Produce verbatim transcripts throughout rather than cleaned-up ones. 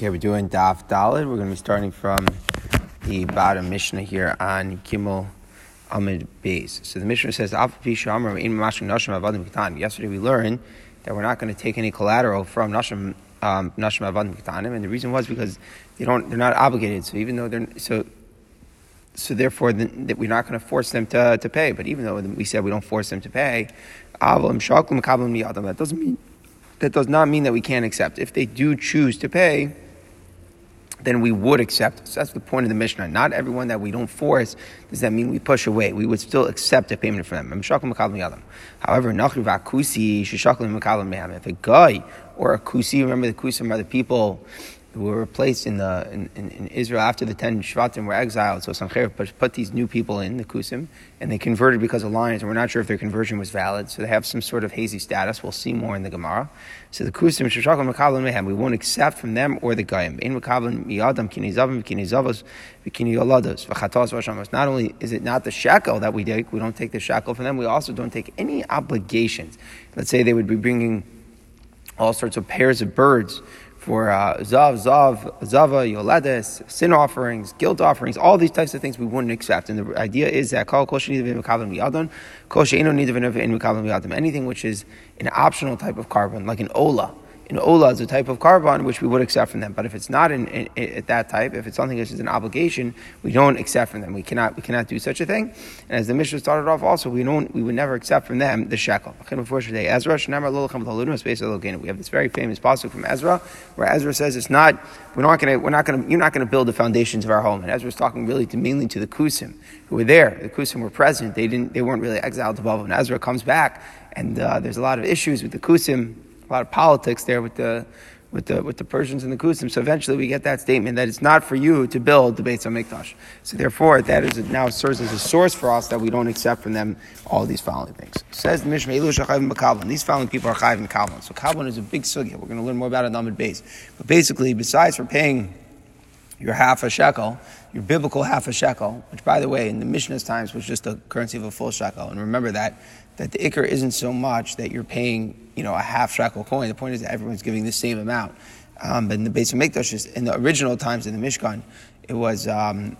Okay, we're doing Daf Daled. We're going to be starting from the bottom Mishnah here on Gimel Amid Beis. So the Mishnah says, yesterday we learned that we're not going to take any collateral from Nashim um, Nashim Avadim Kitanim, and the reason was because they don't—they're not obligated. So even though they're so, so therefore the, that we're not going to force them to, to pay. But even though we said we don't force them to pay, that doesn't mean that does not mean that we can't accept. If they do choose to pay, then we would accept. So that's the point of the Mishnah. Not everyone that we don't force, does that mean we push away? We would still accept a payment from them. However, if a guy or a kusi, remember the kusim are the people who were replaced in the in, in, in Israel after the ten Shvatim were exiled. So Sancheir put these new people in, the kusim, and they converted because of lions, and we're not sure if their conversion was valid. So they have some sort of hazy status. We'll see more in the Gemara. So the kusim, Shishakal Makablan Mehem, we won't accept from them or the Goyim. In Makablan Miyadam, Kini Zavim, Kini Zavos, Vikini Olados, Vachatos Vashamos. Not only is it not the shekel that we take, we don't take the shekel from them, we also don't take any obligations. Let's say they would be bringing all sorts of pairs of birds for zav, zav, zava, yoledes, sin offerings, guilt offerings, all these types of things we wouldn't accept. And the idea is that anything which is an optional type of korban, like an ola. An ola is a type of korban which we would accept from them. But if it's not in, in, in, that type, if it's something which is an obligation, we don't accept from them. We cannot we cannot do such a thing. And as the Mishnah started off also, we don't we would never accept from them the shekel. Ezra, we have this very famous pasuk from Ezra where Ezra says it's not we're not gonna we're not gonna you're not gonna build the foundations of our home. And Ezra's talking really to, mainly to the kusim who were there. The kusim were present. They didn't they weren't really exiled to Babylon. Ezra comes back and uh, there's a lot of issues with the kusim. A lot of politics there with the with the with the Persians and the Kusim. So eventually we get that statement that it's not for you to build the Beis HaMikdash. So therefore that is now serves as a source for us that we don't accept from them all these following things. It says the Mishnah, these following people are chayav in kavlan. So kavlan is a big sugya. We're going to learn more about it in Amud Beis. But basically, besides for paying your half a shekel, your biblical half a shekel, which by the way in the Mishnah's times was just the currency of a full shekel, and remember that that the ikar isn't so much that you're paying, you know, a half shekel coin. The point is that everyone's giving the same amount. Um, but in the Beis HaMikdash, in the original times in the Mishkan, it was um,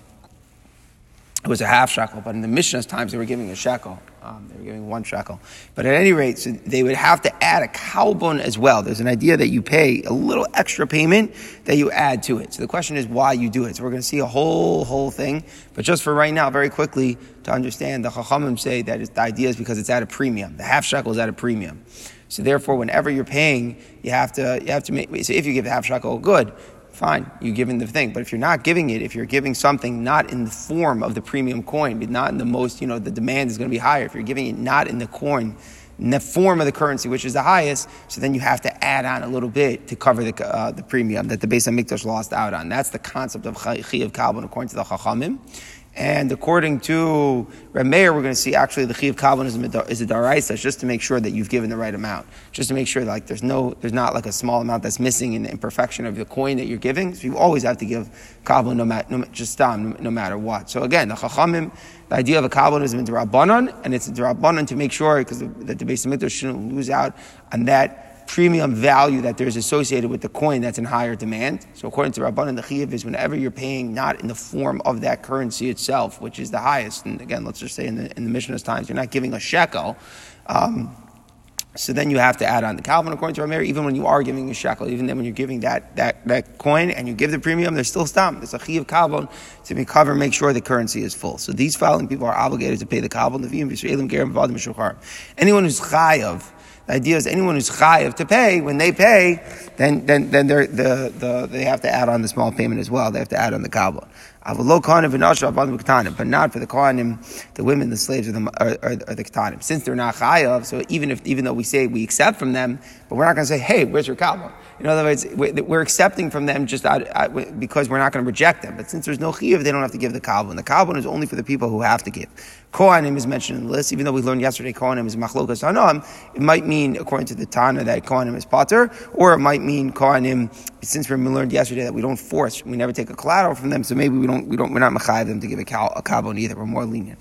it was a half shekel. But in the Mishnah's times, they were giving a shekel. Um, they were giving one shekel. But at any rate, so they would have to add a carbon as well. There's an idea that you pay a little extra payment that you add to it. So the question is why you do it. So we're going to see a whole, whole thing. But just for right now, very quickly, to understand, the Chachamim say that it's, the idea is because it's at a premium. The half shekel is at a premium. So therefore, whenever you're paying, you have to, you have to make, so if you give the half shekel, good. Fine, you're giving the thing. But if you're not giving it, if you're giving something not in the form of the premium coin, but not in the most, you know, the demand is going to be higher. If you're giving it not in the coin, in the form of the currency, which is the highest, so then you have to add on a little bit to cover the uh, the premium that the Beis HaMikdash lost out on. That's the concept of chiyuv kavlan according to the Chachamim. And according to Reb Meir, we're going to see actually the chiyuv kavlan is a Darisa just to make sure that you've given the right amount, just to make sure that, like there's no there's not like a small amount that's missing in the imperfection of the coin that you're giving. So you always have to give kavlan no matter no, just tam, no matter what. So again, the Chachamim, the idea of a kavlan is a Dara banan, and it's a Dara banan to make sure because that the Beis HaMikdash shouldn't lose out on that premium value that there's associated with the coin that's in higher demand. So according to Rabbanan, the chiyuv is whenever you're paying not in the form of that currency itself, which is the highest. And again, let's just say in the, in the Mishnah's times, you're not giving a shekel. Um, so then you have to add on the kavlan according to Reb Meir, even when you are giving a shekel, even then when you're giving that that that coin and you give the premium, there's still stam. There's a chiyuv kavlan to be covered, make sure the currency is full. So these following people are obligated to pay the kavlan. Anyone who's chayav, the idea is anyone who's chayav to pay, when they pay, then then then they're, the, the, they have to add on the small payment as well. They have to add on the kavlan. But not for the Kohanim, the women, the slaves, or the, or, or the Kitanim. Since they're not chayav, so even if even though we say we accept from them, but we're not going to say, hey, where's your kavlan? In other words, we're accepting from them just out, out, because we're not going to reject them. But since there's no chiyuv, they don't have to give the kavlan. The kavlan is only for the people who have to give. Kohanim is mentioned in the list, even though we learned yesterday Kohanim is machlokas hanam. It might mean, according to the Tana, that Kohanim is pater, or it might mean Kohanim, since we learned yesterday that we don't force, we never take a collateral from them, so maybe we don't, we don't, we're not mechayev them to give a kavlan either. We're more lenient.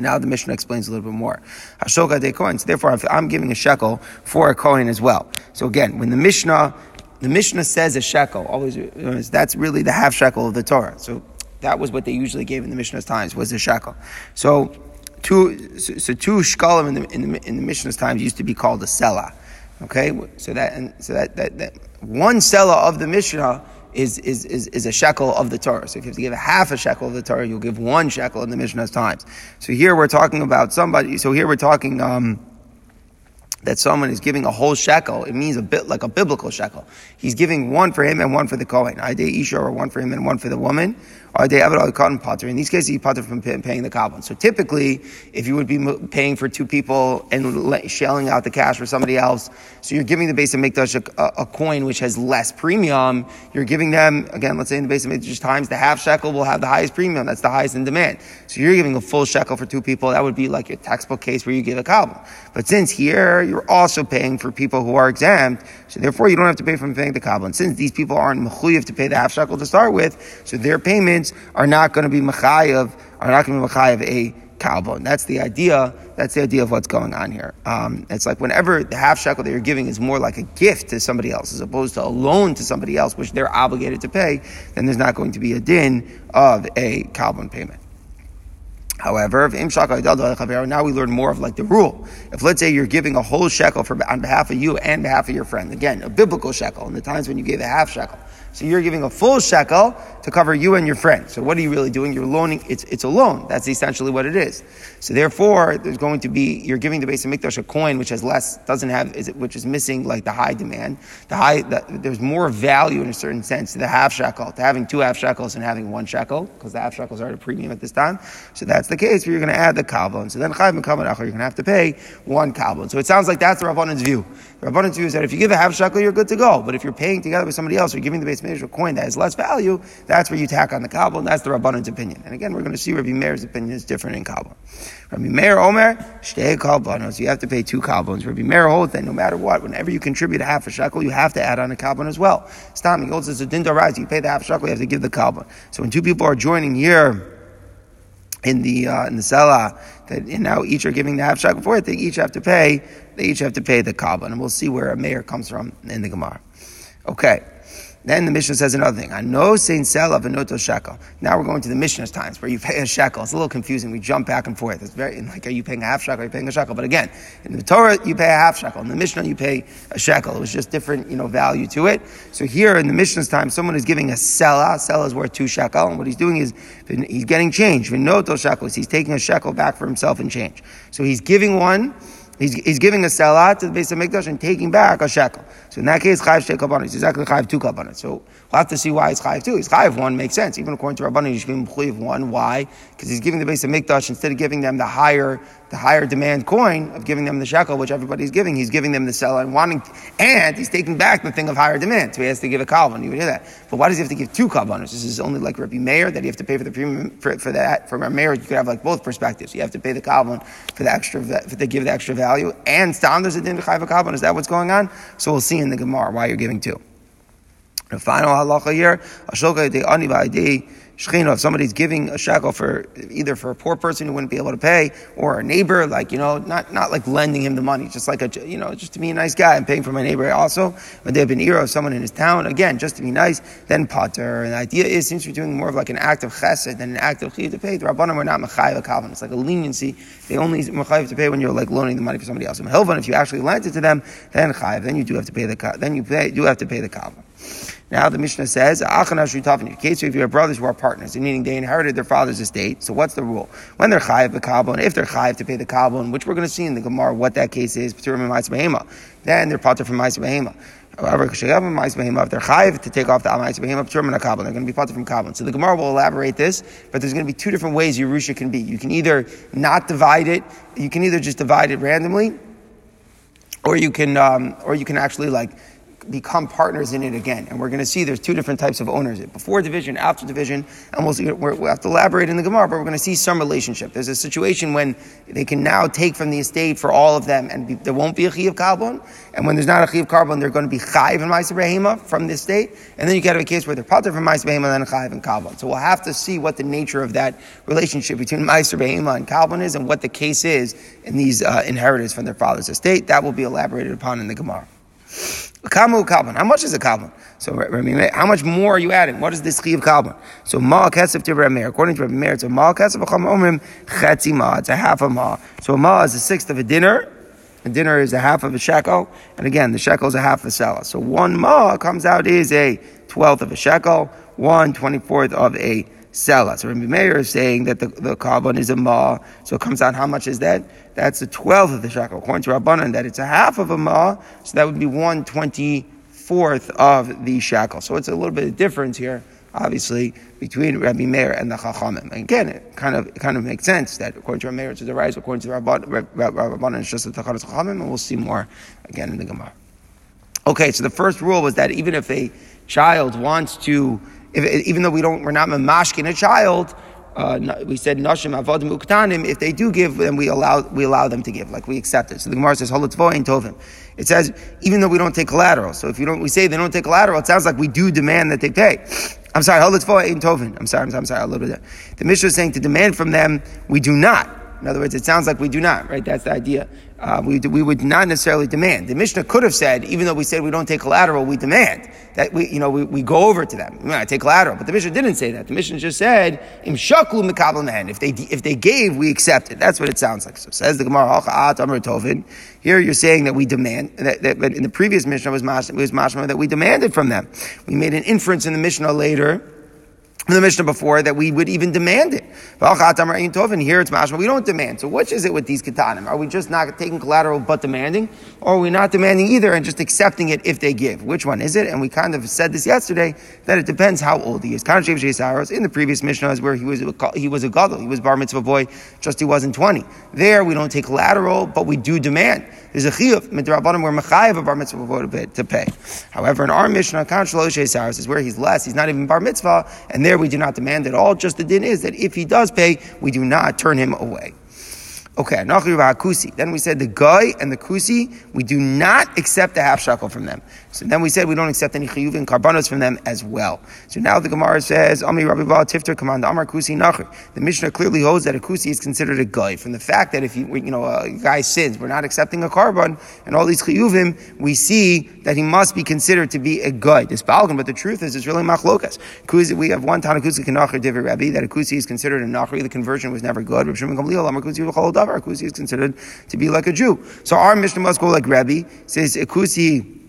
Now the Mishnah explains a little bit more. Hashoka de kohen. So therefore, I'm giving a shekel for a kohen as well. So again, when the Mishnah the Mishnah says a shekel. Always, that's really the half shekel of the Torah. So that was what they usually gave in the Mishnah's times, was a shekel. So two, so two shekalim in the, in the in the Mishnah's times used to be called a selah. Okay, so that and so that that, that one selah of the Mishnah is, is is is a shekel of the Torah. So if you have to give a half a shekel of the Torah, you'll give one shekel in the Mishnah's times. So here we're talking about somebody. So here we're talking. Um, that someone is giving a whole shekel, it means a bit like a biblical shekel. He's giving one for him and one for the Kohen. Adei Isha, or one for him and one for the woman. Adei Aved Al Katan Pater. In these cases, he pater from paying the kavlan. So typically, if you would be paying for two people and shelling out the cash for somebody else, so you're giving the Beis HaMikdash a, a coin which has less premium, you're giving them, again, let's say in the Beis HaMikdash times, the half shekel will have the highest premium. That's the highest in demand. So you're giving a full shekel for two people. That would be like your textbook case where you give a kavlan. But since here, you're also paying for people who are exempt, so therefore you don't have to pay from paying the kavlan. Since these people aren't mechuyev to pay the half shekel to start with, so their payments are not going to be mechayev, are not going to be mechayev a kavlan. That's the idea. That's the idea of what's going on here. Um, it's like whenever the half shekel that you're giving is more like a gift to somebody else as opposed to a loan to somebody else, which they're obligated to pay, then there's not going to be a din of a kavlan payment. However, now we learn more of like the rule. If let's say you're giving a whole shekel for, on behalf of you and behalf of your friend, again, a biblical shekel, in the times when you gave a half shekel. So you're giving a full shekel to cover you and your friend. So what are you really doing? You're loaning, it's it's a loan. That's essentially what it is. So therefore, there's going to be, you're giving the Beis HaMikdash a coin which has less, doesn't have, is it, which is missing like the high demand. The high, the, there's more value in a certain sense to the half shekel, to having two half shekels and having one shekel, because the half shekels are at a premium at this time. So that's the case where you're going to add the kavlan. So then Chayav and Kavlan Achar, you're going to have to pay one kavlan. So it sounds like that's the Rabbanan's view. The Rabbanan's view is that if you give a half shekel, you're good to go. But if you're paying together with somebody else, or giving the Beis HaMikdash a coin that has less value, that's where you tack on the kavlan. That's the Rabbanan's opinion. And again, we're going to see Rabbi Meir's opinion is different in kavlan. Rabbi Meir Omer, shtei kavlanos. You have to pay two kavlans. Rabbi Meir holds that no matter what, whenever you contribute a half a shekel, you have to add on a kavlan as well. Stam, he holds it's a din d'oraisa. You pay the half shekel, you have to give the kavlan. So when two people are joining here, in the uh, in the selah, that and now each are giving the half shekel for it. They each have to pay. They each have to pay the kavlan, and we'll see where a mayor comes from in the Gemara. Okay, then the Mishnah says another thing. I know sein selah v'noto shekel. Now we're going to the Mishnah's times where you pay a shekel. It's a little confusing. We jump back and forth. It's very like, are you paying a half shekel? Are you paying a shekel? But again, in the Torah you pay a half shekel. In the Mishnah you pay a shekel. It was just different, you know, value to it. So here in the Mishnah's time, someone is giving a selah. Selah is worth two shekel, and what he's doing is, he's getting change. V'noto shekel. He's taking a shekel back for himself in change. So he's giving one. He's, he's giving a selah to the Beis HaMikdash and taking back a shekel. So in that case, chayiv shtei korbanot. He's exactly chayiv two korbanot. So we'll have to see why it's chayiv two. He's chayiv one makes sense. Even according to Rabbanan, you should give him chayiv one. Why? Because he's giving the Beis HaMikdash, instead of giving them the higher, the higher demand coin of giving them the shekel, which everybody's giving, he's giving them the selah and wanting, and he's taking back the thing of higher demand. So he has to give a korban. You would hear that. But why does he have to give two korbanos? This is only like Rabbi Meir, that you have to pay for the premium, for, for that. For Rabbi Meir, you could have like both perspectives. You have to pay the korban for the extra, for the give the extra value. Value, and stam, there's a din v'chayv v'kavlan. Is that what's going on? So we'll see in the Gemara why you're giving two. The final halacha here, ashoka de ani v'adei shchino. If somebody's giving a shekel for either for a poor person who wouldn't be able to pay, or a neighbor, like, you know, not not like lending him the money, just like a, you know, just to be a nice guy. I'm paying for my neighbor also. But they've been iro of someone in his town, again, just to be nice. Then pater. And the idea is, since you're doing more of like an act of chesed than an act of chiyuv to pay, the rabbanim are not mechayev v'kavlan. It's like a leniency. They only mechayev to pay when you're like loaning the money for somebody else. And hilvan, if you actually lent it to them, then chayev. Then you do have to pay the then you pay, do have to pay the kavlan. Now the Mishnah says, okay, so if you have brothers who are partners, meaning they inherited their father's estate, so what's the rule? When they're chayiv the kavlan, if they're chayiv to pay the kavlan, which we're going to see in the Gemara what that case is, then they're pater from Ma'aser Behemah. However, if they're chayiv to take off the Ma'aser Behemah, they're going to be pater from kavlan. So the Gemara will elaborate this, but there's going to be two different ways Yerusha can be. You can either not divide it, you can either just divide it randomly, or you can, um, or you can actually like, become partners in it again. And we're going to see there's two different types of owners, before division, after division, and we'll see, we'll have to elaborate in the Gemara, but we're going to see some relationship. There's a situation when they can now take from the estate for all of them, and be, there won't be a chiyuv kavlan, and when there's not a chiyuv kavlan, they're going to be chayiv and Ma'aser Behemah from the estate, and then you get a case where they're pater from Ma'aser Behemah and chayiv and kavlan. So we'll have to see what the nature of that relationship between Ma'aser Behemah and kavlan is, and what the case is in these uh, inheritors from their father's estate. That will be elaborated upon in the Gemara. Kamu kalban. How much is a kalban? So Rabbi Meir, how much more are you adding? What is this chiyuv kalban? So mal kesef to Rabbi Meir. According to Rabbi Meir, it's a mal kesef omrim chetzi ma. It's a half a ma. So a ma is a sixth of a dinner. A dinner is a half of a shekel, and again, the shekel is a half a selah. So one ma comes out is a twelfth of a shekel, one twenty-fourth of a selah. So Rabbi Meir is saying that the, the korban is a ma, so it comes out, how much is that? That's a twelfth of the shekel. According to Rabbanan, that it's a half of a ma, so that would be one twenty-fourth of the shekel. So it's a little bit of difference here, obviously, between Rabbi Meir and the Chachamim. And again, it kind of it kind of makes sense that according to Rabbi Meir, it's the rise, according to the Rabbanan, it's just the Tacharas Chachamim, and we'll see more again in the Gemara. Okay, so the first rule was that even if a child wants to, if, even though we don't, we're not mamashkin a child, uh, we said Nashim avadim uktanim. If they do give, then we allow we allow them to give, like we accept it. So the Gemara says holotzvo ein tovim. It says even though we don't take collateral. So if you don't, we say they don't take collateral. It sounds like we do demand that they pay. I'm sorry, holotzvo ein tovim. I'm sorry, I'm sorry, I'm sorry. A little bit. The Mishnah is saying to demand from them, we do not. In other words, it sounds like we do not, right? That's the idea. Uh, we we would not necessarily demand. The Mishnah could have said, even though we said we don't take collateral, we demand that we, you know, we, we go over to them. We might take collateral, but the Mishnah didn't say that. The Mishnah just said, "Im shaklu mekablan." If they if they gave, we accept it. That's what it sounds like. So says the Gemara, "Ha'at amar tovin." Here you're saying that we demand that, that but in the previous Mishnah was mashma, was mashma that we demanded from them. We made an inference in the Mishnah later. The Mishnah before that we would even demand it. Here it's mashma. We don't demand. So which is it with these Kitanim? Are we just not taking collateral but demanding? Or are we not demanding either and just accepting it if they give? Which one is it? And we kind of said this yesterday, that it depends how old he is. In the previous Mishnah is where he was a, he was a gadol. He was bar mitzvah boy, just he wasn't twenty. There we don't take collateral, but we do demand. There's a chiyuv. Dara banan, we're mechayev a bar mitzvah boy to pay. However, in our Mishnah, is where he's less. He's not even bar mitzvah. And there we do not demand at all. Just the din is that if he does pay, we do not turn him away. Okay, Nachri kusi. Then we said the guy and the kusi, we do not accept the half shekel from them. So then we said we don't accept any chiyuv and karbanos from them as well. So now the Gemara says, Ami Rabbi Ba Tifter command Amar kusi nachri. The Mishnah clearly holds that a kusi is considered a guy from the fact that if you you know a guy sins, we're not accepting a karban and all these chiyuvim. We see that he must be considered to be a guy. This balgan, but the truth is, it's really machlokas. Kusi, we have one Tana kusi kanachri divi Rabbi that a kusi is considered a nachri. The conversion was never good. Reb Shimon Gamliel Amar kusi v'chol davar. Our kusi is considered to be like a Jew. So our Mishnah must go like Rabbi, says a kusi,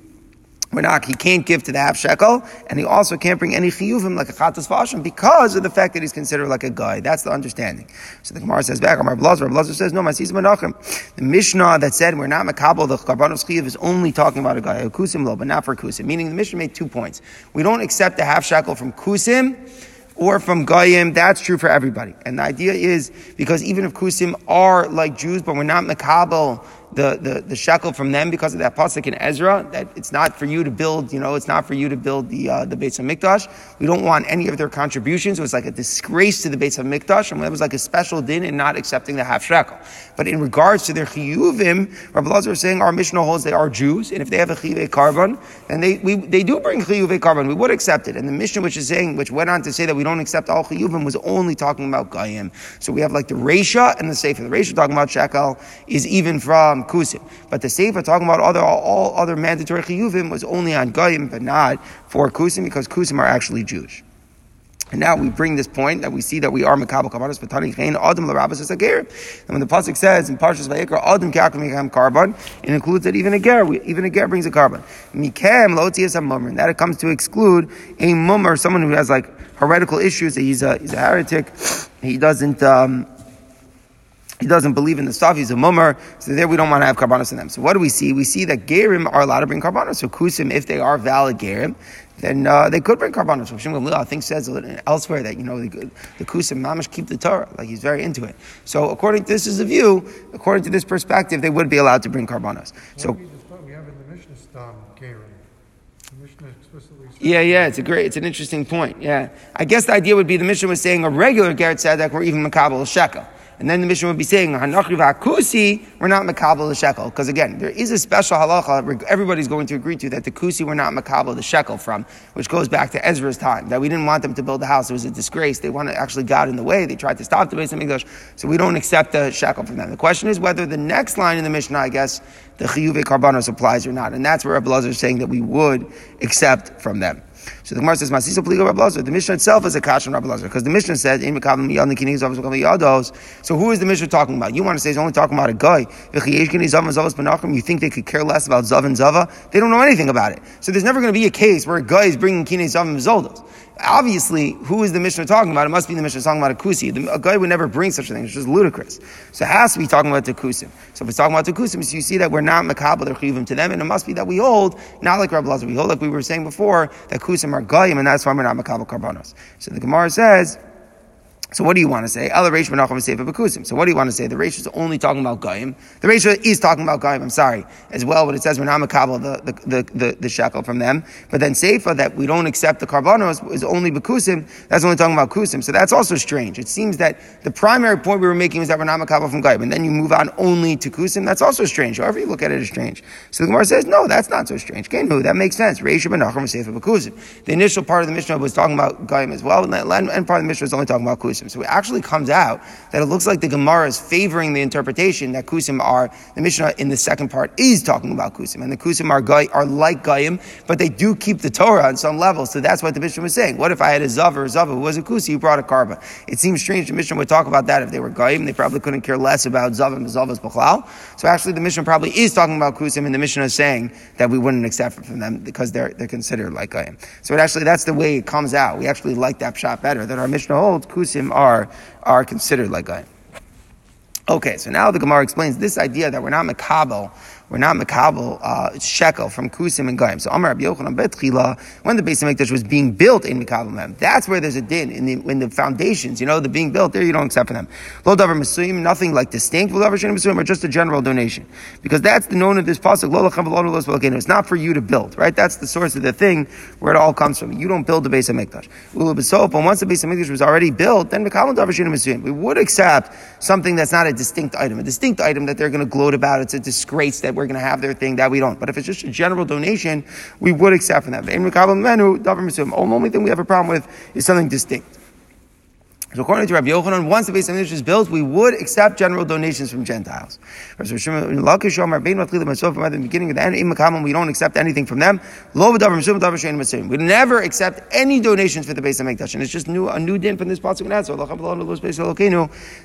we're not, he can't give to the half shekel, and he also can't bring any chiyuvim like a chatas v'ashim because of the fact that he's considered like a guy. That's the understanding. So the Gemara says back, Rabbi Blazer says, no, ma'asis menachem. The Mishnah that said we're not makabel, the karbanos chiyuv is only talking about a guy, a kusim lo, but not for kusim. Meaning the Mishnah made two points. We don't accept the half shekel from kusim, or from Goyim, that's true for everybody. And the idea is, because even if Kusim are like Jews, but we're not Makabel, the, the, the shekel from them because of that pasuk in Ezra, that it's not for you to build, you know, it's not for you to build the, uh, the Beis HaMikdash. We don't want any of their contributions. It was like a disgrace to the Beis HaMikdash, and that was like a special din in not accepting the half shekel. But in regards to their chiyuvim, Rabbi Lazar is saying our Mishnah holds they are Jews, and if they have a chiyuv karban, then they, we, they do bring chiyuv karban. We would accept it. And the Mishnah which is saying, which went on to say that we don't accept all chiyuvim was only talking about Goyim. So we have like the Reisha and the Sefer. The Reisha talking about shekel is even from Kusim. But the Sefer talking about other, all other mandatory chiyuvim was only on Goyim, but not for Kusim, because Kusim are actually Jewish. And now we bring this point that we see that we are mekabel karbanos, but tani chein adam l'rabbis is a ger. And when the pasuk says in Parshas Vayikra, adam ke'akum yichem karban, it includes that even a ger, even a ger brings a karban. Mikem lo tiyas ha-mummer, and that it comes to exclude a mummer, someone who has like heretical issues. He's a he's a heretic. He doesn't. Um, He doesn't believe in the stuff. He's a mummer. So there we don't want to have karbanos in them. So what do we see? We see that gerim are allowed to bring karbanos. So kusim, if they are valid gerim, then uh, they could bring karbanos. Rav Shimon Gamliel, I think, says elsewhere that, you know, the, the kusim mamash keep the Torah. Like, he's very into it. So according to this is the view, according to this perspective, they would be allowed to bring karbanos. So we have in the Mishnah stam gerim. Yeah, yeah, it's a great, it's an interesting point. Yeah, I guess the idea would be the Mishnah was saying a regular ger tzedek or even makabel shekel. And then the Mishnah would be saying, we're not makabel the shekel. Because again, there is a special halacha everybody's going to agree to that the kusi were not makabel the shekel from, which goes back to Ezra's time, that we didn't want them to build the house. It was a disgrace. They wanted, actually got in the way. They tried to stop the Beis HaMikdash. So we don't accept the shekel from them. The question is whether the next line in the Mishnah, I guess, the chiyuv karbanos applies or not. And that's where Reb Lazar is saying that we would accept from them. So the Gemara says, "Masiso pligo Rabbi Lazar." The Mishnah itself is a kash on Rabbi Lazar because the Mishnah said, "Ein mekavim yad nekinim zavos mekavim yados." So who is the Mishnah talking about? You want to say he's only talking about a guy? You think they could care less about zav and zava? They don't know anything about it. So there's never going to be a case where a guy is bringing kinei zav and zoldos. Obviously, who is the Mishnah talking about? It must be the Mishnah talking about a kusi. The, a guy would never bring such a thing. It's just ludicrous. So it has to be talking about the kusim. So if it's talking about the kusim, so you see that we're not makabel the chiyuvim to them, and it must be that we hold, not like Rabbi Lazar, we hold like we were saying before, that kusim are goyim, and that's why we're not makabel karbanos. So the Gemara says, so what do you want to say? Ela Reish Menachem Sefer B'Kusim. So what do you want to say? The Reish is only talking about Goyim. The Reish is talking about Goyim, I'm sorry, as well, but it says we're not makabel the, the, the, the shekel from them. But then Sefer, that we don't accept the Karbanos, is only B'Kusim. That's only talking about Kusim. So that's also strange. It seems that the primary point we were making is that we're not makabel from Goyim. And then you move on only to Kusim. That's also strange. However you look at it, it's strange. So the Gemara says, no, that's not so strange. Kenu, that makes sense. Reish Menachem Sefer B'Kusim. The initial part of the Mishnah was talking about Goyim as well, and the end part of the Mishnah is only talking about Kusim. So it actually comes out that it looks like the Gemara is favoring the interpretation that kusim are, the Mishnah in the second part is talking about kusim, and the kusim are, goy, are like goyim, but they do keep the Torah on some level. So that's what the Mishnah was saying. What if I had a zav or a zava who was a kusi, who brought a karba? It seems strange the Mishnah would talk about that if they were goyim. They probably couldn't care less about zav and zavas b'chlal. So actually the Mishnah probably is talking about kusim, and the Mishnah is saying that we wouldn't accept it from them because they're they're considered like goyim. So it actually, that's the way it comes out. We actually like that pshat better, that our Mishnah holds kusim are are considered like goyim. Okay, so now the Gemara explains this idea that we're not makabel, we're not makabel uh, shekel from kusim and goyim. So Amar Rabbi Yochanan betchila, when the Beis HaMikdash was being built in makabel them, that's where there's a din in the when the foundations, you know, the being built there, you don't accept for them. Lo davar misuim, nothing like distinct. Lo davar shenim misuim, or just a general donation, because that's the known of this pasuk. Lo lachem v'lo l'olos v'lokeinu. It's not for you to build, right? That's the source of the thing where it all comes from. You don't build the Beis HaMikdash. Ula b'sof, and once the Beis HaMikdash was already built, then makabel davar shenim misuim. We would accept something that's not a distinct item, a distinct item that they're going to gloat about. It's a disgrace that we're going to have their thing that we don't. But if it's just a general donation, we would accept from that. The only thing we have a problem with is something distinct. So according to Rabbi Yochanan, once the Beis HaMikdash is built, we would accept general donations from Gentiles. From the beginning of the end, we don't accept anything from them. We never accept any donations for the Beis HaMikdash. And it's just new, a new din from this pasuk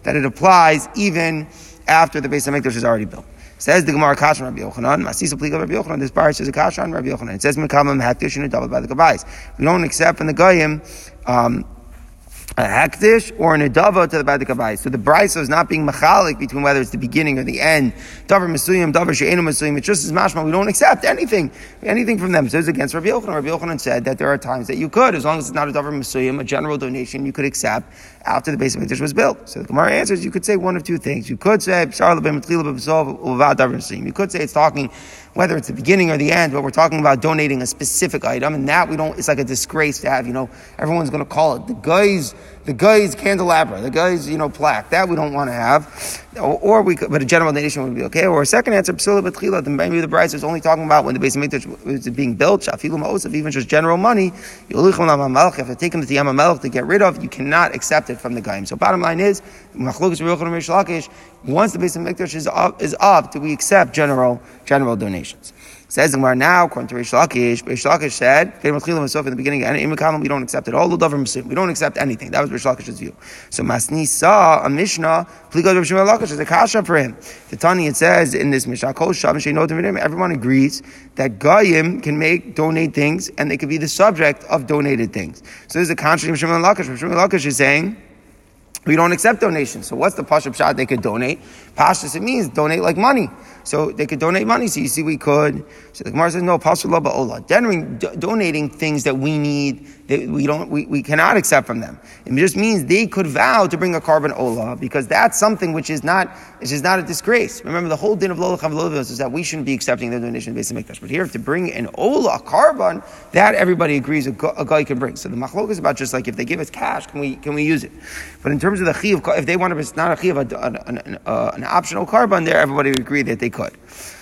that it applies even after the Beis HaMikdash is already built. Says the Gemara Kashan Rabbi Yochanan, Masisa Pliga Rabbi Yochanan, this bar says a Kashan Rabbi Yochanan. It says Mekamim Hakdish and doubled by the Gabayis. We don't accept from the Goyim um a hektish or an adava to the Beit HaKavai. So the brayso is not being machalik between whether it's the beginning or the end. Davar mesuyim, davar she'enu mesuyim. It's just as mashma. We don't accept anything, anything from them. So it's against Rabbi Yochanan. Rabbi Yochanan said that there are times that you could, as long as it's not a davar mesuyim, a general donation, you could accept after the Beis HaMikdash was built. So the Gemara answers, you could say one of two things. You could say, you could say it's talking whether it's the beginning or the end, but we're talking about donating a specific item, and that we don't, it's like a disgrace to have, you know, everyone's going to call it the guy's, the guy's candelabra, the guy's, you know, plaque. That we don't want to have. Or, or we could, but a general donation would be okay. Or a second answer, maybe the price is only talking about when the Beis HaMikdash was being built, even just general money, if they take them to the Yamamelech to get rid of, you cannot accept it from the Goyim. So bottom line is, machlokas Rabbi Yochanan Reish Lakish, once the Beis HaMikdash is up, is up, do we accept general general donations? Says the Gemara now, according to Reish Lakish, Reish Lakish said, in the beginning, we don't accept it. All the davar, we don't accept anything. That was Reish Lakish's view. So Masni saw a Mishnah, is a kasha for him. The Tani, it says in this Mishnah, everyone agrees that Goyim can make, donate things, and they could be the subject of donated things. So there's a contradiction from Shimon Lakish. Shimon Lakish is saying, we don't accept donations. So what's the pasha pshat they could donate? Pashtus, it means donate like money. So they could donate money. So you see, we could. So the Gemara says, no, pasha laba ola. Donating things that we need They, we don't. We, we cannot accept from them. It just means they could vow to bring a korban ola, because that's something which is not, which is not a disgrace. Remember, the whole din of lo lechav lo is that we shouldn't be accepting their donation based on Mikdash. But here, to bring an ola, a korban, that everybody agrees a guy can bring. So the machlokas is about just like if they give us cash, can we can we use it? But in terms of the chiyuv, if they want to, it's not a chiyuv, an, an, an, uh, an optional korban. There, everybody would agree that they could.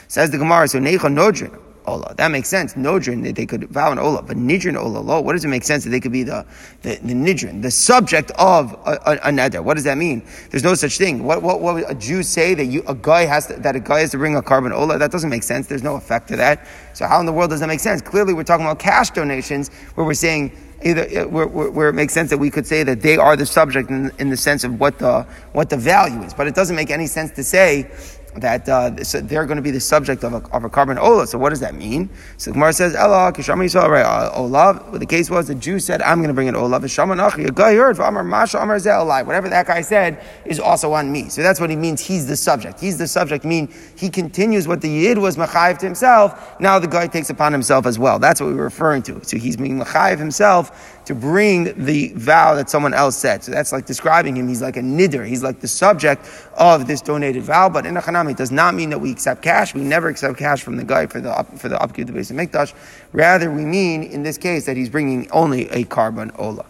Says the Gemara, so neicha nodrin. Ola. That makes sense. Nodrin, that they could vow an ola, but nidrin ola lo. What does it make sense that they could be the, the, the nidrin, the subject of a, a, a neder? What does that mean? There's no such thing. What what what would a Jew say that you a guy has to, that a guy has to bring a korban ola? That doesn't make sense. There's no effect to that. So how in the world does that make sense? Clearly, we're talking about cash donations where we're saying either where, where, where it makes sense that we could say that they are the subject in, in the sense of what the what the value is, but it doesn't make any sense to say that uh, so they're going to be the subject of a, of a korban ola. So what does that mean? So the Gemara says, Ela, Kisham Yisrael, right, olav. Well, the case was the Jew said, I'm going to bring an olav. V'sham Nachri, a guy heard, Amar Masha Amar Zelai. Whatever that guy said is also on me. So that's what he means, he's the subject. He's the subject, mean he continues what the Yid was machayev to himself, now the guy takes upon himself as well. That's what we were referring to. So he's being machayev himself to bring the vow that someone else said. So that's like describing him, he's like a nidr, he's like the subject of this donated vow, but in a Chanam, it does not mean that we accept cash. We never accept cash from the guy for the up, for the upkeep of the Beis HaMikdash. Rather, we mean in this case that he's bringing only a korban ola.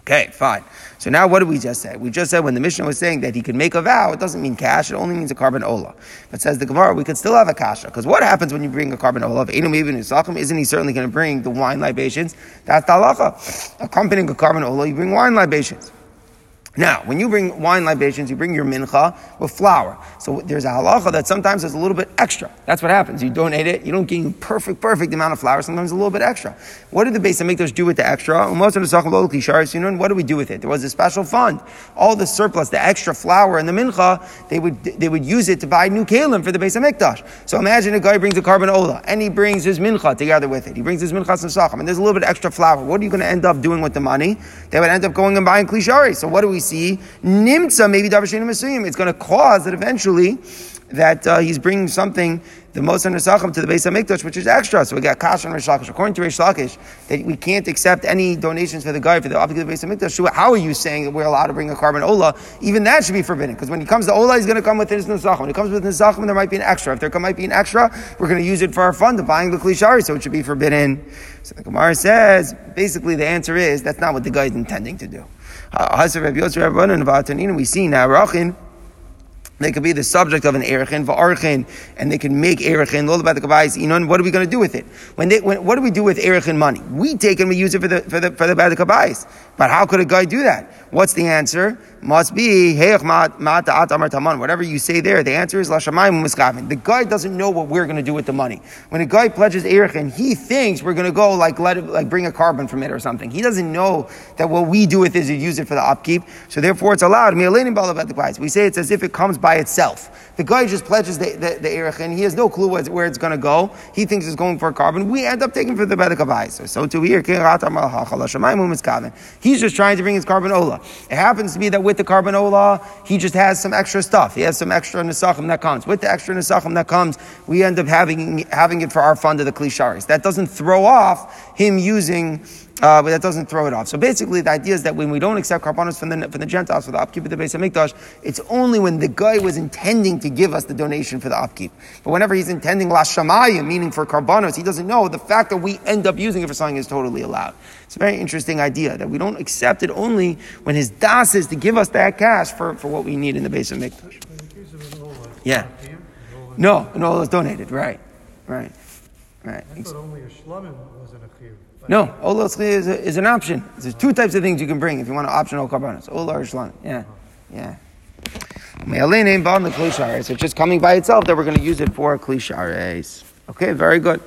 Okay, fine. So now what did we just say? We just said when the Mishnah was saying that he could make a vow, it doesn't mean cash, it only means a korban ola. But says the Gemara, we could still have a kasha, because what happens when you bring a korban ola? Isn't he certainly going to bring the wine libations? That's the halacha. Accompanying a korban ola, you bring wine libations. Now, when you bring wine libations, you bring your mincha with flour. So there's a halacha that sometimes there's a little bit extra. That's what happens. You donate it, you don't gain perfect, perfect amount of flour, sometimes a little bit extra. What did the Beis HaMikdash do with the extra? What do we do with it? There was a special fund. All the surplus, the extra flour and the mincha, they would they would use it to buy new kalim for the Beis HaMikdash. So imagine a guy brings a korban ola, and he brings his mincha together with it. He brings his mincha some sacham, and there's a little bit extra flour. What are you going to end up doing with the money? They would end up going and buying klishari. So what do we see, nimtza, maybe it's going to cause that eventually that uh, he's bringing something, the mosan nesachim, to the Beis HaMikdash, which is extra. So we got kasha and Reish Lakish. According to Reish Lakish, that we can't accept any donations for the guy for the obligate Beis HaMikdash. How are you saying that we're allowed to bring a korban ola? Even that should be forbidden, because when he comes to ola, he's going to come with his nesachim. When he comes with nesachim, there might be an extra. If there might be an extra, we're going to use it for our fund of buying the klishari, so it should be forbidden. So the Gemara says, basically the answer is that's not what the guy is intending to do. We see now, they could be the subject of an erichin v'archin, and they can make erichin. All about the kabbais. You know, what are we going to do with it? When they, when, what do we do with erichin money? We take and we use it for the for the for the, the kabbais. But how could a guy do that? What's the answer? Must be whatever you say there. The answer is lashamayim miskavin. The guy doesn't know what we're going to do with the money. When a guy pledges erichin, he thinks we're going to go like let it, like bring a carbon from it or something. He doesn't know that what we do with it is you use it for the upkeep. So therefore, it's allowed. We say it's as if it comes by itself. The guy just pledges the, the, the erichin. He has no clue where it's, it's going to go. He thinks it's going for a carbon. We end up taking for the bedek avayis. So, so to here, he's just trying to bring his carbon ola. It happens to be that with the carbon ola, he just has some extra stuff. He has some extra nesachim that comes. With the extra nesachim that comes, we end up having having it for our fund of the klisharis. That doesn't throw off him using. Uh, but that doesn't throw it off. So basically, the idea is that when we don't accept karbanos from the from the Gentiles for the upkeep of the Beis HaMikdash, it's only when the guy was intending to give us the donation for the upkeep. But whenever he's intending lashamayim, meaning for karbanos, he doesn't know the fact that we end up using it for something is totally allowed. It's a very interesting idea that we don't accept it only when his das is to give us that cash for, for what we need in the Beis HaMikdash. Yeah. No, an ola is donated. Right. Right. Right. I thought only a shlamim wasn't a chiyuv. No, ola is, a, is an option. There's two types of things you can bring if you want an optional karbanos. Ola or shlan. Yeah, yeah. So it's just coming by itself that we're going to use it for klishares. Okay, very good.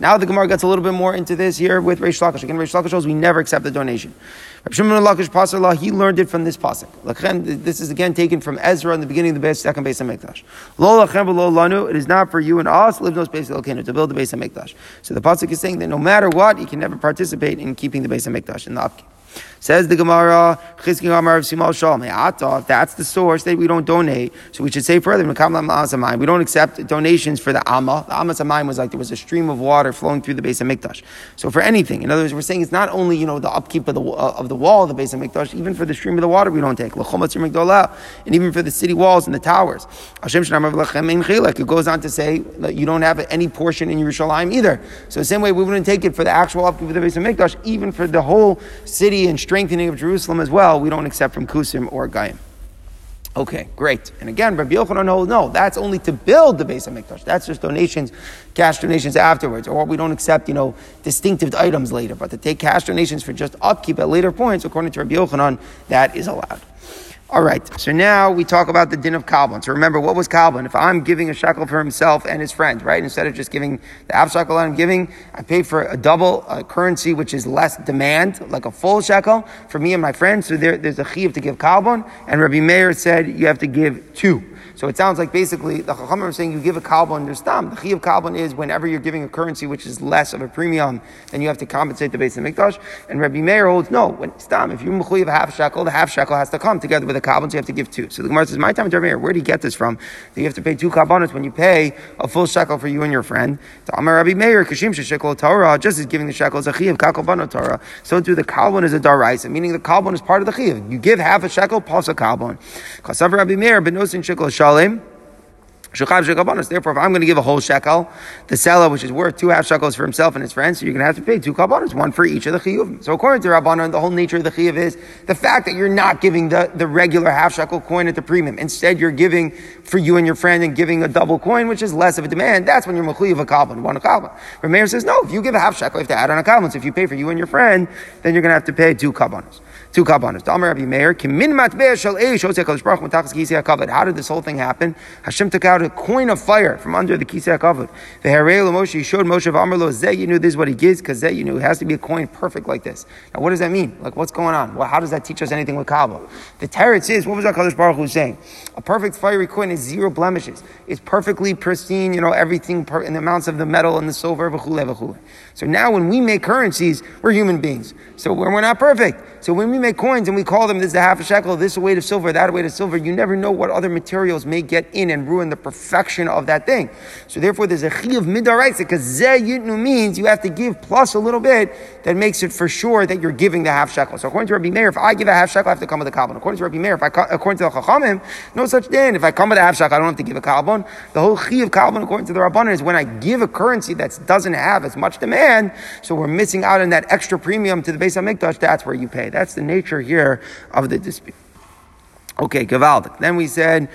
Now the Gemara gets a little bit more into this here with Reish Lakish. Again, Reish Lakish shows we never accept the donation. Reb Meir, he learned it from this pasuk. This is again taken from Ezra in the beginning of the second Beis HaMikdash. Lo lachem v'lo lanu, it is not for you and us, livnos beis elokeinu, to build the Beis HaMikdash. So the pasuk is saying that no matter what, you can never participate in keeping the Beis HaMikdash in the upkeep. Says the Gemara, if that's the source, that we don't donate. So we should say further, we don't accept donations for the Amma. The Amma Samayim was like there was a stream of water flowing through the Beis HaMikdash. So for anything, in other words, we're saying it's not only, you know, the upkeep of the uh, of the wall of the Beis HaMikdash, even for the stream of the water we don't take. And even for the city walls and the towers. It goes on to say that you don't have any portion in Yerushalayim either. So the same way we wouldn't take it for the actual upkeep of the Beis HaMikdash, even for the whole city and strengthening of Jerusalem as well, we don't accept from kusim or Goyim. Okay, great. And again, Rabbi Yochanan holds, no, that's only to build the Beis HaMikdash. That's just donations, cash donations afterwards. Or we don't accept, you know, distinctive items later. But to take cash donations for just upkeep at later points, according to Rabbi Yochanan, that is allowed. All right, so now we talk about the din of kavlan. So remember, what was kavlan? If I'm giving a shekel for himself and his friend, right? Instead of just giving the half shekel I'm giving, I pay for a double uh, currency, which is less demand, like a full shekel for me and my friend. So there, there's a chiyuv to give kavlan. And Rabbi Meir said you have to give two. So it sounds like basically the Chachamim are saying you give a kavlan, there's stam. The chiyuv kavlan is whenever you're giving a currency which is less of a premium, then you have to compensate the Beis HaMikdash. And Rabbi Meir holds, no, when stam, if you mechuyev a half shekel, the half shekel has to come together with a kavlan, so you have to give two. So the Gemara says, my time to Rabbi Meir, where do you get this from? That you have to pay two kavlanos when you pay a full shekel for you and your friend. To Amar Rabbi Meir, kashim shekel Torah, just as giving the shekel is a chiyuv, kakavano Torah, so too the kavlan is a Darisa, meaning the kavlan is part of the chiyuv. You give half a shekel plus a kavlan. Kasav Rabbi Meir, benosin shekel therefore, if I'm going to give a whole shekel, the selah, which is worth two half shekels for himself and his friends, so you're going to have to pay two kabbanos, one for each of the chiyuvim. So according to Rabbanan, the whole nature of the chiyuv is the fact that you're not giving the, the regular half shekel coin at the premium. Instead, you're giving for you and your friend and giving a double coin, which is less of a demand. That's when you're mechuyev a kabban, one a kabban. Reb Meir says, no, if you give a half shekel, you have to add on a kabban. So if you pay for you and your friend, then you're going to have to pay two kabbanos. Two kabbanos. Amar Rabbi Meir, how did this whole thing happen? Hashem took out a coin of fire from under the kisei hakavod. The harei Moshe, he showed Moshe v'amar zeh, you knew this is what he gives, because zeh, you knew it has to be a coin perfect like this. Now, what does that mean? Like, what's going on? Well, how does that teach us anything with Kabbalah? The teretz is, what was HaKadosh Baruch Hu saying? A perfect fiery coin is zero blemishes. It's perfectly pristine, you know, everything per- in the amounts of the metal and the silver, v'chule, v'chule. So now when we make currencies, we're human beings. So we're, we're not perfect. So when we make coins and we call them, this is a half a shekel, this a weight of silver, that a weight of silver, you never know what other materials may get in and ruin the perfection of that thing. So therefore there's a chiyuv midaraisa, because zeh yitnu means you have to give plus a little bit, that makes it for sure that you're giving the half shekel. So according to Rabbi Meir, if I give a half shekel, I have to come with a kabban. According to Rabbi Meir, if I, according to the Chachamim, no such thing. If I come with a half shekel, I don't have to give a kabban. The whole chiyuv kabban according to the Rabbanan is when I give a currency that doesn't have as much demand, so we're missing out on that extra premium to the Beis HaMikdash, that's where you pay. That's the nature here of the dispute. Okay, Gavaldik. Then we said,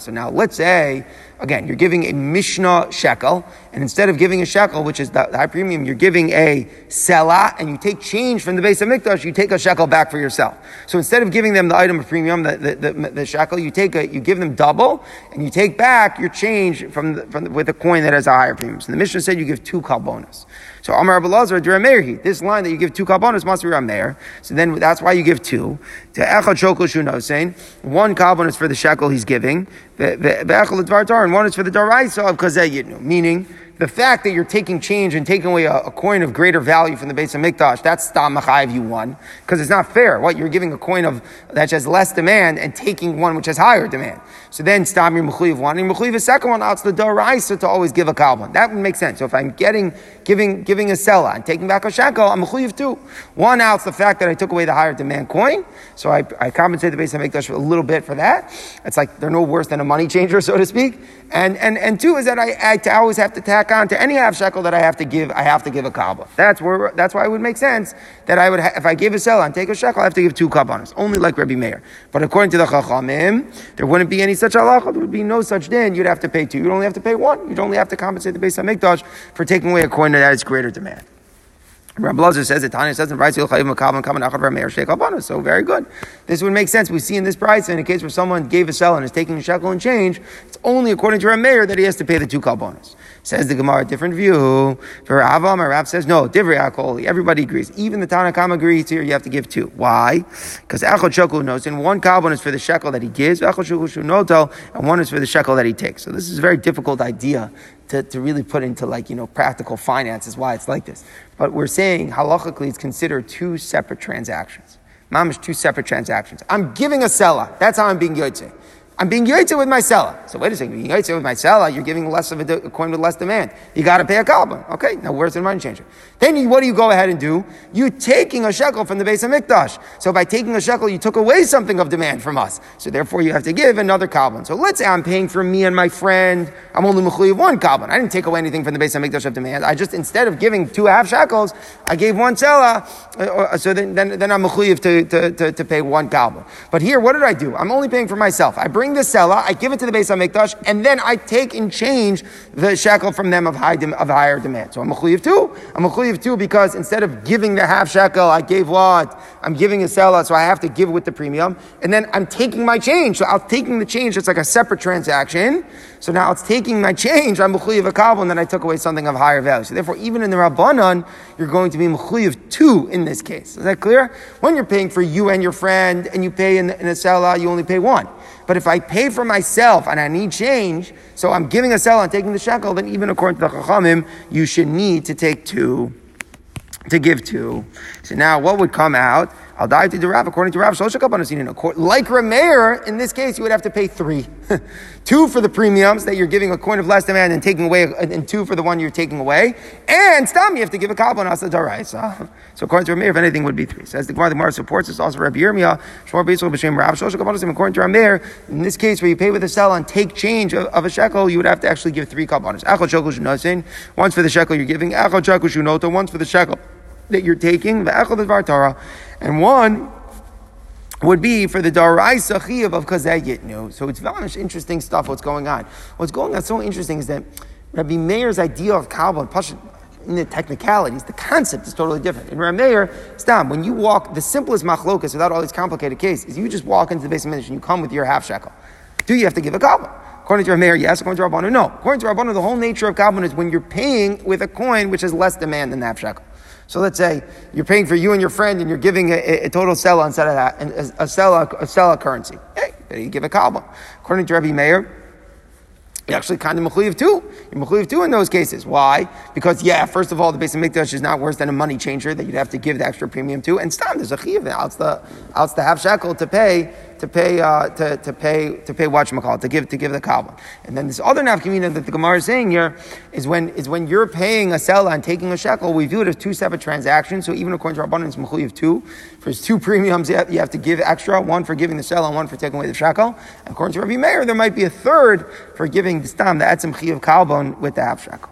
so now let's say, again, you're giving a Mishnah shekel, and instead of giving a shekel, which is the high premium, you're giving a selah, and you take change from the Beis HaMikdash, you take a shekel back for yourself. So instead of giving them the item of premium, the, the, the, the shekel, you take a, you give them double, and you take back your change from, the, from the, with a coin that has a higher premium. So the Mishnah said you give two kalbonas. So Amar Abelazar, Durameirhi, this line that you give two kalbonas must be Rameir. So then that's why you give two. To one carbon is for the shekel he's giving, and one is for the daraisa of kazeh yitnu, meaning the fact that you're taking change and taking away a, a coin of greater value from the Beis HaMikdash, that's stam machayev you won, because it's not fair. What you're giving a coin of that has less demand and taking one which has higher demand. So then stam your mechuyev one, and mechuyev a second one out to the daraisa to always give a kalban. That would make sense. So if I'm getting giving giving a selah and taking back a shekel, I'm mechuyev two. One out's the fact that I took away the higher demand coin, so I, I compensate the Beis HaMikdash a little bit for that. It's like they're no worse than a money changer, so to speak. And and and two is that I, I always have to tack on to any half shekel that I have to give, I have to give a kabbalah. That's where. That's why it would make sense that I would, ha- if I gave a selah and take a shekel, I have to give two kabbalas, only like Rabbi Meir. But according to the Chachamim, there wouldn't be any such halacha. There would be no such din. You'd have to pay two. You'd only have to pay one. You'd only have to compensate the Beis HaMikdash for taking away a coin that has greater demand. Rabbi Lazar says that Tanya says in Brayis, so very good. This would make sense. We see in this Brayis, in a case where someone gave a sell and is taking a shekel and change, it's only according to Reb Meir that he has to pay the two kalbonos. Says the Gemara, different view. For Rav, Amar Rav says, no, Divrei Akoli, everybody agrees. Even the Tanakam agrees here, you have to give two. Why? Because Echot Shekul notes, and one kalbon is for the shekel that he gives, Echot Shekul Shunotel, and one is for the shekel that he takes. So this is a very difficult idea to, to really put into, like, you know, practical finances why it's like this. But we're saying halachically it's considered two separate transactions. Mamish, two separate transactions. I'm giving a selah. That's how I'm being yotzei. I'm being yotzei with my selah. So wait a second, being yotzei with my selah, you're giving less of a, de- a coin with less demand. You got to pay a kavlan. Okay, now where's the money changer? Then you, what do you go ahead and do? You're taking a shekel from the Beis HaMikdash. So by taking a shekel, you took away something of demand from us. So therefore, you have to give another kavlan. So let's say I'm paying for me and my friend. I'm only machlokas of one kavlan. I didn't take away anything from the Beis HaMikdash of demand. I just, instead of giving two half shekels, I gave one selah. So then, then, then I'm machlokas to, to, to, to pay one kavlan. But here, what did I do? I'm only paying for myself. I bring the selah, I give it to the Beis HaMikdash, and then I take and change the shekel from them of high de- of higher demand. So I'm machlokas too. I'm machlokas too because instead of giving the half shekel, I gave what? I'm giving a selah, so I have to give with the premium. And then I'm taking my change. So I'm taking the change. It's like a separate transaction. So now it's taking my change. I'm machlokas a kabel, and then I took away something of higher value. So therefore, even in the Rabbanan, you're going to be machlokas too in this case. Is that clear? When you're paying for you and your friend, and you pay in, in a selah, you only pay one. But if I pay for myself and I need change, so I'm giving a selah and taking the shekel, then even according to the Chachamim, you should need to take two, to give two. So now what would come out? I'll die to the Rav. According to Rav, like Reb Meir, in this case, you would have to pay three. Two for the premiums that you're giving a coin of less demand and taking away, and two for the one you're taking away. And stam, you have to give a kabbalah and asa Darisa. So according to Reb Meir, if anything, would be three. So as the Gemara, the Gemara supports this, also Reb Yirmiyah, Shmor Beisol B'Shem Rav, according to Reb Meir, in this case where you pay with a selah and take change of, of a shekel, you would have to actually give three kabbalahs. Once for the shekel you're giving, once for the shekel that you're taking, and one would be for the Darisa chiyuv of Kazayit. No, so it's very much interesting stuff. What's going on? What's going on? So interesting is that Rabbi Meir's idea of Kabbalah, in the technicalities, the concept is totally different. In Reb Meir, stam, when you walk, the simplest machlokas without all these complicated cases is you just walk into the Beis HaMikdash and you come with your half shekel. Do you have to give a Kabbalah? According to Reb Meir, yes. According to Rabbanu, no. According to Rabbanu, the whole nature of Kabbalah is when you're paying with a coin which has less demand than the half shekel. So let's say you're paying for you and your friend, and you're giving a, a total selah instead of that, and a, a selah, a selah currency. Hey, you give a kabbalah. According to Rabbi Meir, you're actually kind of machlokas too. You're machlokas too in those cases. Why? Because yeah, first of all, the Beis HaMikdash is not worse than a money changer that you'd have to give the extra premium to, and stam, there's a chiyuv now. It's the it's the half shekel to pay. To pay, uh, to to pay, to pay. Watch McCall to give to give the kabbalah, and then this other nafkamina that the Gemara is saying here is when is when you're paying a selah and taking a shekel, we view it as two separate transactions. So even according to Rabbanan, it's machlokas of two. For his two premiums, you have, you have to give extra, one for giving the selah, and one for taking away the shekel. And according to Rabbi Meir, there might be a third for giving the stam, the etzem chiyuv of kabbalah with the half shekel.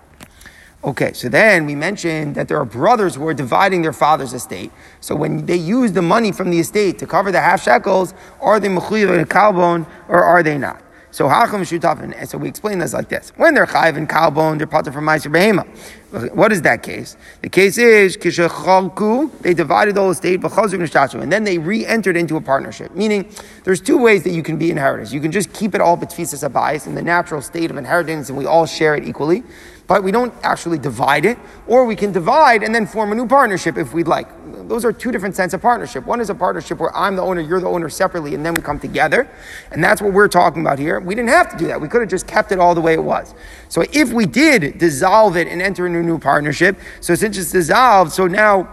Okay, so then we mentioned that there are brothers who are dividing their father's estate. So when they use the money from the estate to cover the half shekels, are they machlokas and kalbon or are they not? So Hacham Shutafim, and so we explain this like this. When they're chayiv and kalbon, they're pater from Ma'aser Behemah. What is that case? The case is, they divided the whole estate, and then they re-entered into a partnership. Meaning, there's two ways that you can be inheritors. You can just keep it all b'tfisas habayis, in the natural state of inheritance, and we all share it equally. But we don't actually divide it, or we can divide and then form a new partnership if we'd like. Those are two different senses of partnership. One is a partnership where I'm the owner, you're the owner separately, and then we come together. And that's what we're talking about here. We didn't have to do that. We could have just kept it all the way it was. So if we did dissolve it and enter into a new partnership, so since it's dissolved, so now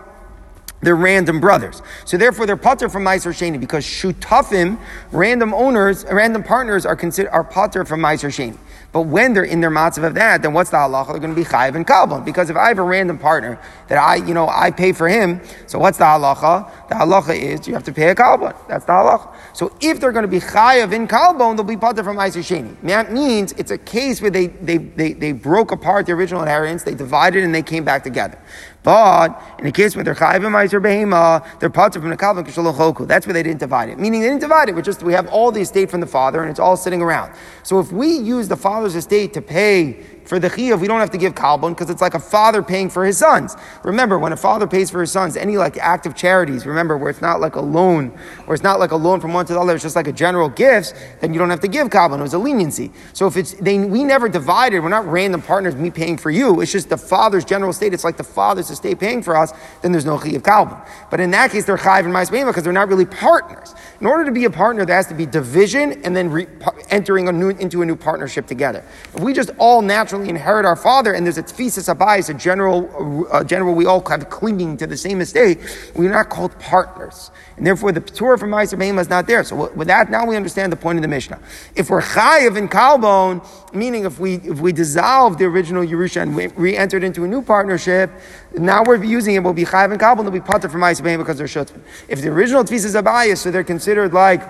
they're random brothers. So therefore, they're pater from Ma'aser Sheni because Shutafim, random owners, random partners are considered are pater from Ma'aser Sheni. But when they're in their matzav of that, then what's the halacha? They're going to be chayiv and kabbalah. Because if I have a random partner that I, you know, I pay for him, so what's the halacha? The halacha is you have to pay a kabbalah. That's the halacha. So if they're going to be chayiv in kabbalah, they'll be pater from Ma'aser Sheni. That means it's a case where they, they they they broke apart the original inheritance, they divided and they came back together. But in the case where they're chayiv and Ma'aser Behemah, they're pater from the kabbalah k'shalochoku. That's where they didn't divide it. Meaning they didn't divide it. We're just we have all the estate from the father and it's all sitting around. So if we use the father estate to pay for the chiyuv, we don't have to give kalbon because it's like a father paying for his sons. Remember, when a father pays for his sons, any like act of charities, remember, where it's not like a loan, where it's not like a loan from one to the other, it's just like a general gifts, then you don't have to give kalbon. It was a leniency. So if it's, they, we never divided, we're not random partners, me paying for you, it's just the father's general estate, it's like the father's estate paying for us, then there's no chiyuv kalbon. But in that case, they're chayiv and ma'aser behemah because they're not really partners. In order to be a partner, there has to be division and then re- entering a new, into a new partnership together. If we just all naturally naturally inherit our father, and there's a tfisas abayis, a general, uh, general we all have clinging to the same estate, we're not called partners. And therefore, the Torah from Ma'aser Behemah is not there. So with that, now we understand the point of the Mishnah. If we're chayiv in kalbon, meaning if we if we dissolve the original Yerusha and we re-entered into a new partnership, now we're using it, we'll be chayiv in kalbon, they'll be pater from Ma'aser Behemah because they're shutfim. If the original tfisas abayis, so they're considered like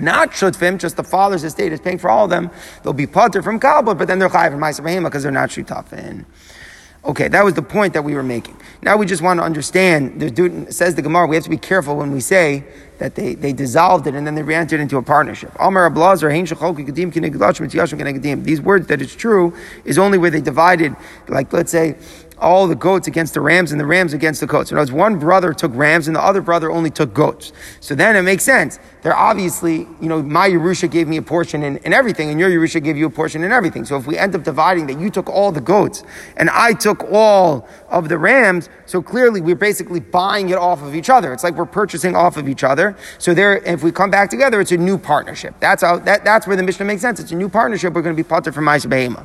not shutfim, just the father's estate is paying for all of them, they'll be pater from kalbon, but then they're chayiv in Ma'aser Behemah because they're not shutafim. Okay, that was the point that we were making. Now we just want to understand, the dude says the Gemara, we have to be careful when we say that they, they dissolved it and then they re-entered into a partnership. These words that it's true is only where they divided, like let's say, all the goats against the rams and the rams against the goats. In other words, one brother took rams and the other brother only took goats. So then it makes sense. They're obviously, you know, my Yerusha gave me a portion in, in everything and your Yerusha gave you a portion in everything. So if we end up dividing that you took all the goats and I took all of the rams, so clearly we're basically buying it off of each other. It's like we're purchasing off of each other. So there, if we come back together, it's a new partnership. That's how, that, that's where the Mishnah makes sense. It's a new partnership. We're going to be pater from Ma'aser Behemah.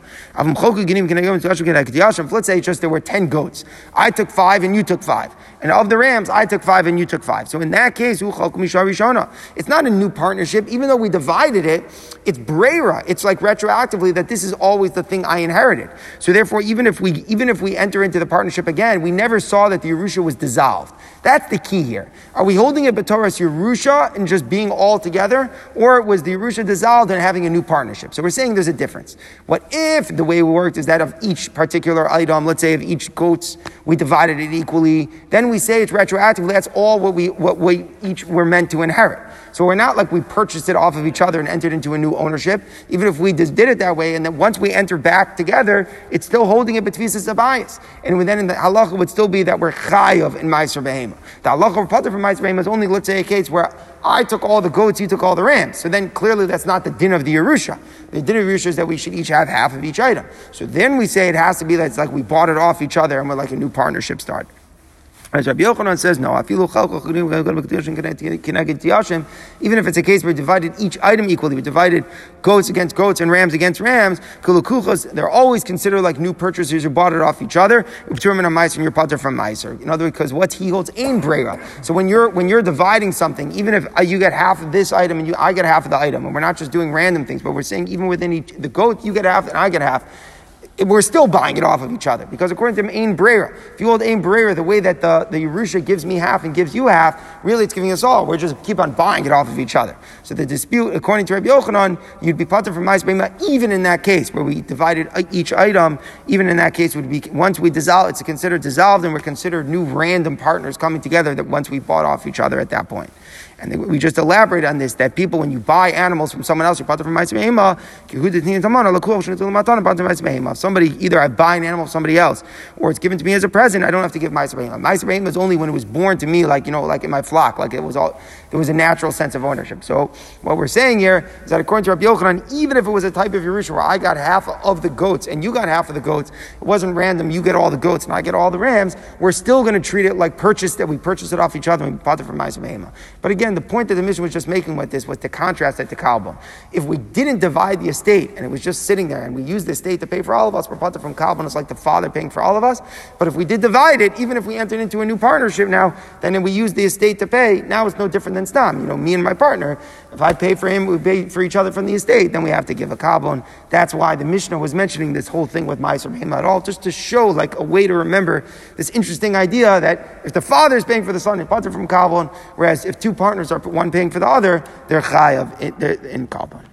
Let's say just there were ten goats. I took five and you took five. And of the rams, I took five and you took five. So in that case, it's not a new partnership. Even though we divided it, it's breira. It's like retroactively that this is always the thing I inherited. So therefore, even if we even if we enter into the partnership again, we never saw that the Yerusha was dissolved. That's the key here. Are we holding it b'toras Yerusha and just being all together? Or was the Yerusha dissolved and having a new partnership? So we're saying there's a difference. What if the way it worked is that of each particular item, let's say of each goats, we divided it equally, then we say it's retroactive. That's all what we what we each were meant to inherit. So we're not like we purchased it off of each other and entered into a new ownership, even if we just did it that way. And then once we enter back together, it's still holding it between us bias. And then in the halacha would still be that we're chayav in Ma'aser Behemah. The halacha of pater from Ma'aser Behemah is only, let's say, a case where I took all the goats, you took all the rams. So then clearly that's not the din of the Yerusha. The din of Yerusha is that we should each have half of each item. So then we say it has to be that it's like we bought it off each other and we're like a new partnership started. As Rabbi Yochanan says, no, even if it's a case where we divided each item equally, we divided goats against goats and rams against rams, they're always considered like new purchasers who bought it off each other, determine a meiser and your pater from meiser. In other words, because what he holds Ein Breira. So when you're when you're dividing something, even if you get half of this item and you, I get half of the item, and we're not just doing random things, but we're saying even within each, the goat, you get half and I get half, we're still buying it off of each other. Because according to Ein Breira, if you hold Ein Breira, the way that the, the Yerusha gives me half and gives you half, really it's giving us all. We're just keep on buying it off of each other. So the dispute, according to Rabbi Yochanan, you'd be pater from Ma'aser Behemah, even in that case where we divided each item, even in that case would be, once we dissolve, it's considered dissolved and we're considered new random partners coming together that once we bought off each other at that point. And we just elaborate on this, that people, when you buy animals from someone else, you're pater from Ma'aser Behemah. Somebody, either I buy an animal from somebody else, or it's given to me as a present, I don't have to give Ma'aser Behemah. Ma'aser Behemah is only when it was born to me, like, you know, like in my flock, like it was all, there was a natural sense of ownership. So what we're saying here is that according to Rabbi Yochanan, even if it was a type of Yerusha where I got half of the goats and you got half of the goats, it wasn't random, you get all the goats and I get all the rams, we're still going to treat it like purchase, that we purchase it off each other and we pater from Ma'aser Behemah. But again, the point that the Mishnah was just making with this was to contrast it to kalbon. If we didn't divide the estate and it was just sitting there and we used the estate to pay for all of us, we're pater from kalbon. It's like the father paying for all of us. But if we did divide it, even if we entered into a new partnership now, then if we used the estate to pay, now it's no different than stam. You know, me and my partner, if I pay for him, we pay for each other from the estate, then we have to give a kalbon. That's why the Mishnah was mentioning this whole thing with Ma'aser Behemah at all, just to show like a way to remember this interesting idea that if the father is paying for the son, it's pater from kalbon, whereas if two partners are one paying for the other, they're chayav in, in kalbon.